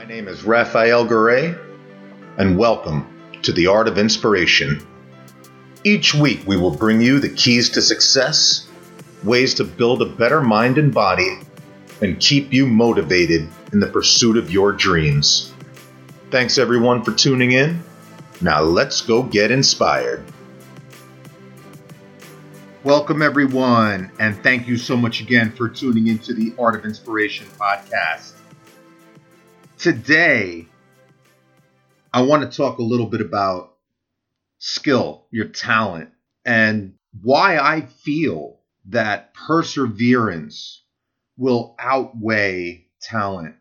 My name is Raphael Garay, and welcome to the Art of Inspiration. Each week we will bring you the keys to success, ways to build a better mind and body, and keep you motivated in the pursuit of your dreams. Thanks everyone for tuning in. Now let's go get inspired. Welcome everyone, and thank you so much again for tuning into the Art of Inspiration podcast. Today, I want to talk a little bit about skill, your talent, and why I feel that perseverance will outweigh talent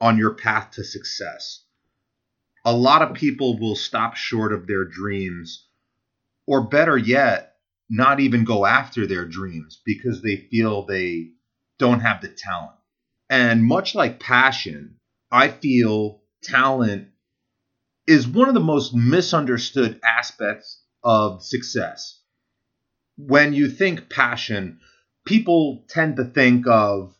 on your path to success. A lot of people will stop short of their dreams, or better yet, not even go after their dreams because they feel they don't have the talent. And much like passion, I feel talent is one of the most misunderstood aspects of success. When you think passion, people tend to think of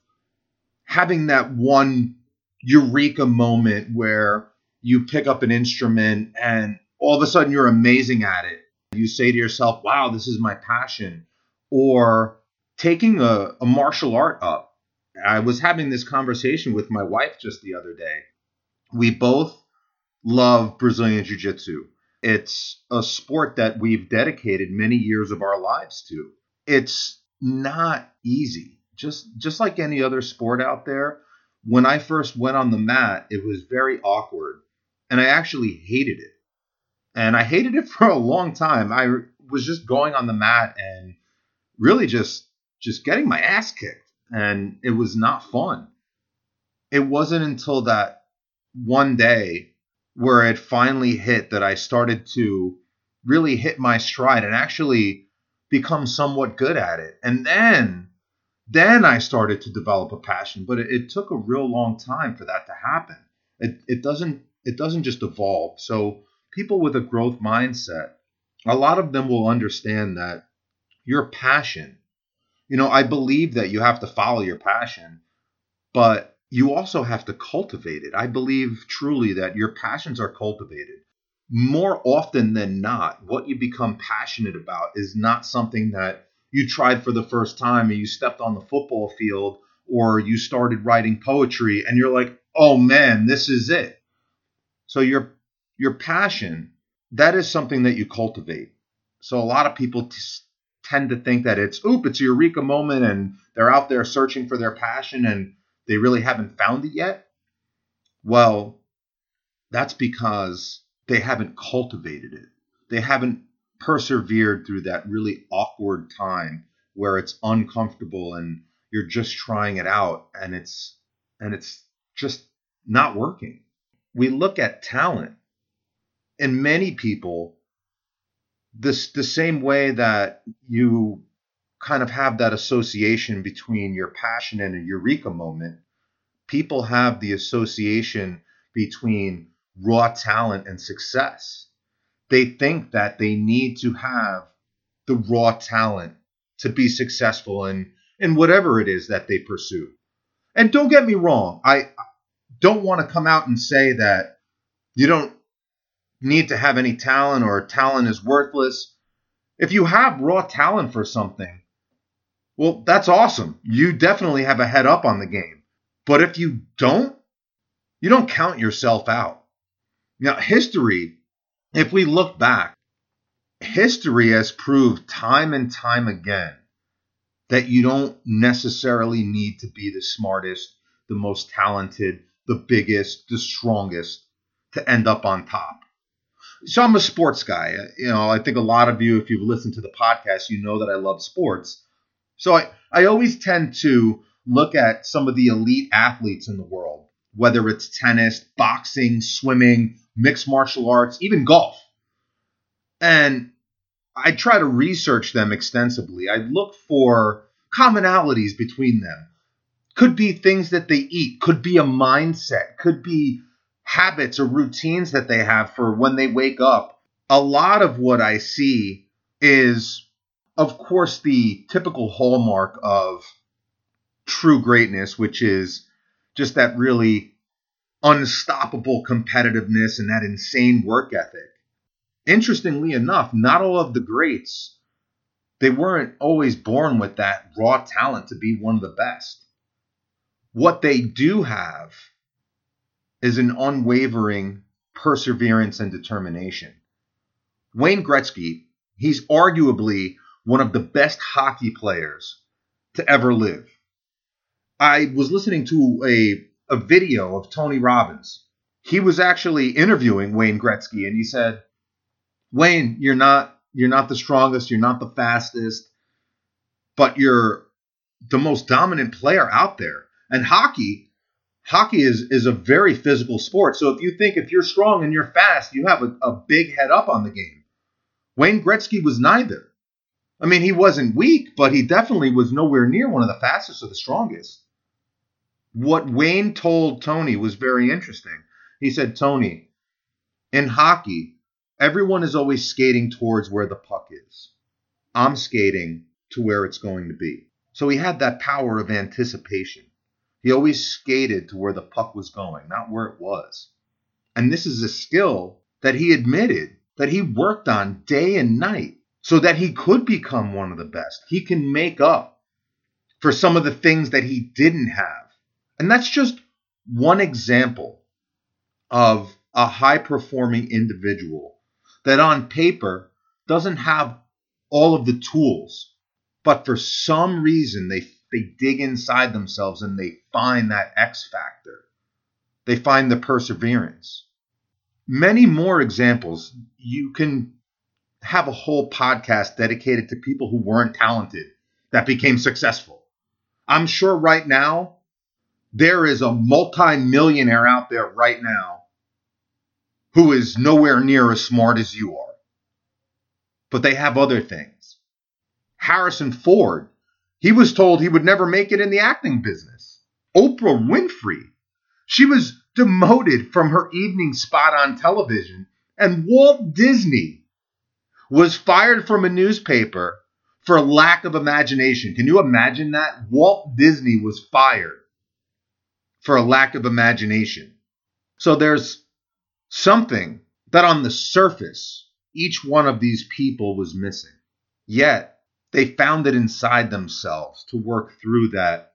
having that one eureka moment where you pick up an instrument and all of a sudden you're amazing at it. You say to yourself, wow, this is my passion. Or taking a martial art up. I was having this conversation with my wife just the other day. We both love Brazilian Jiu-Jitsu. It's a sport that we've dedicated many years of our lives to. It's not easy. Just like any other sport out there, when I first went on the mat, it was very awkward, and I actually hated it. And I hated it for a long time. I was just going on the mat and really just getting my ass kicked. And it was not fun. It wasn't until that one day where it finally hit that I started to really hit my stride and actually become somewhat good at it. And then I started to develop a passion, but it took a real long time for that to happen. It doesn't just evolve. So people with a growth mindset, a lot of them will understand that your passion, I believe that you have to follow your passion, but you also have to cultivate it. I believe truly that your passions are cultivated. More often than not, what you become passionate about is not something that you tried for the first time and you stepped on the football field or you started writing poetry and you're like, oh man, this is it. So your passion, that is something that you cultivate. So a lot of people tend to think that it's a eureka moment and they're out there searching for their passion and they really haven't found it yet. Well, that's because they haven't cultivated it. They haven't persevered through that really awkward time where it's uncomfortable and you're just trying it out and it's just not working. We look at talent, and many people, the same way that you kind of have that association between your passion and a eureka moment, people have the association between raw talent and success. They think that they need to have the raw talent to be successful in whatever it is that they pursue. And don't get me wrong, I don't want to come out and say that you don't need to have any talent or talent is worthless. If you have raw talent for something, well, that's awesome. You definitely have a head up on the game. But if you don't count yourself out. Now, history, if we look back, history has proved time and time again that you don't necessarily need to be the smartest, the most talented, the biggest, the strongest to end up on top. So I'm a sports guy. I think a lot of you, if you've listened to the podcast, you know that I love sports. So I always tend to look at some of the elite athletes in the world, whether it's tennis, boxing, swimming, mixed martial arts, even golf. And I try to research them extensively. I look for commonalities between them. Could be things that they eat, could be a mindset, could be habits or routines that they have for when they wake up. A lot of what I see is, of course, the typical hallmark of true greatness, which is just that really unstoppable competitiveness and that insane work ethic. Interestingly enough, not all of the greats, they weren't always born with that raw talent to be one of the best. What they do have is an unwavering perseverance and determination. Wayne Gretzky, he's arguably one of the best hockey players to ever live. I was listening to a video of Tony Robbins. He was actually interviewing Wayne Gretzky, and he said, "Wayne, you're not the strongest, you're not the fastest, but you're the most dominant player out there." And hockey is a very physical sport. So if you think if you're strong and you're fast, you have a big head up on the game. Wayne Gretzky was neither. I mean, he wasn't weak, but he definitely was nowhere near one of the fastest or the strongest. What Wayne told Tony was very interesting. He said, "Tony, in hockey, everyone is always skating towards where the puck is. I'm skating to where it's going to be." So he had that power of anticipation. He always skated to where the puck was going, not where it was. And this is a skill that he admitted that he worked on day and night so that he could become one of the best. He can make up for some of the things that he didn't have. And that's just one example of a high-performing individual that on paper doesn't have all of the tools, but for some reason they dig inside themselves and they find that X factor. They find the perseverance. Many more examples. You can have a whole podcast dedicated to people who weren't talented that became successful. I'm sure right now there is a multi-millionaire out there right now who is nowhere near as smart as you are, but they have other things. Harrison Ford, he was told he would never make it in the acting business. Oprah Winfrey, she was demoted from her evening spot on television. And Walt Disney was fired from a newspaper for lack of imagination. Can you imagine that? Walt Disney was fired for a lack of imagination. So there's something that on the surface, each one of these people was missing. Yet, they found it inside themselves to work through that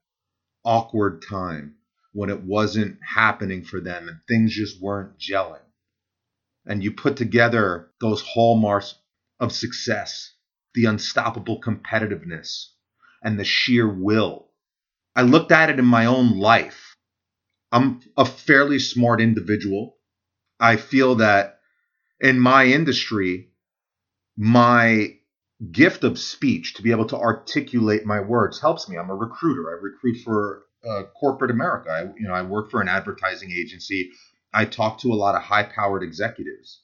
awkward time when it wasn't happening for them and things just weren't gelling. And you put together those hallmarks of success, the unstoppable competitiveness and the sheer will. I looked at it in my own life. I'm a fairly smart individual. I feel that in my industry, my gift of speech to be able to articulate my words helps me. I'm a recruiter. I recruit for corporate America. I work for an advertising agency. I talk to a lot of high-powered executives.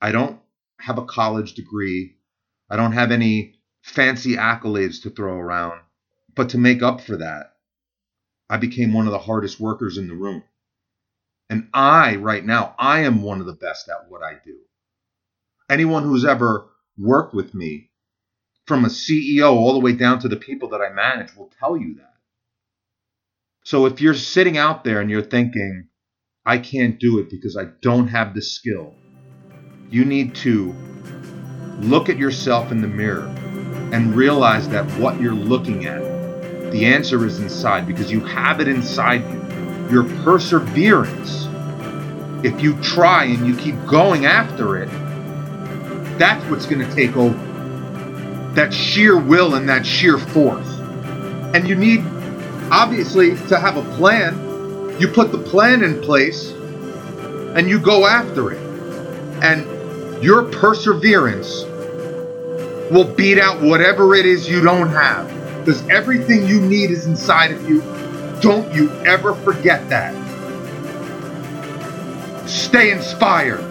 I don't have a college degree. I don't have any fancy accolades to throw around. But to make up for that, I became one of the hardest workers in the room. And right now, I am one of the best at what I do. Anyone who's ever worked with me, from a CEO all the way down to the people that I manage, will tell you that. So if you're sitting out there and you're thinking, I can't do it because I don't have the skill, you need to look at yourself in the mirror and realize that what you're looking at, the answer is inside, because you have it inside you. Your perseverance, if you try and you keep going after it, that's what's going to take over. That sheer will and that sheer force. And you need, obviously, to have a plan. You put the plan in place and you go after it. And your perseverance will beat out whatever it is you don't have. Because everything you need is inside of you. Don't you ever forget that. Stay inspired.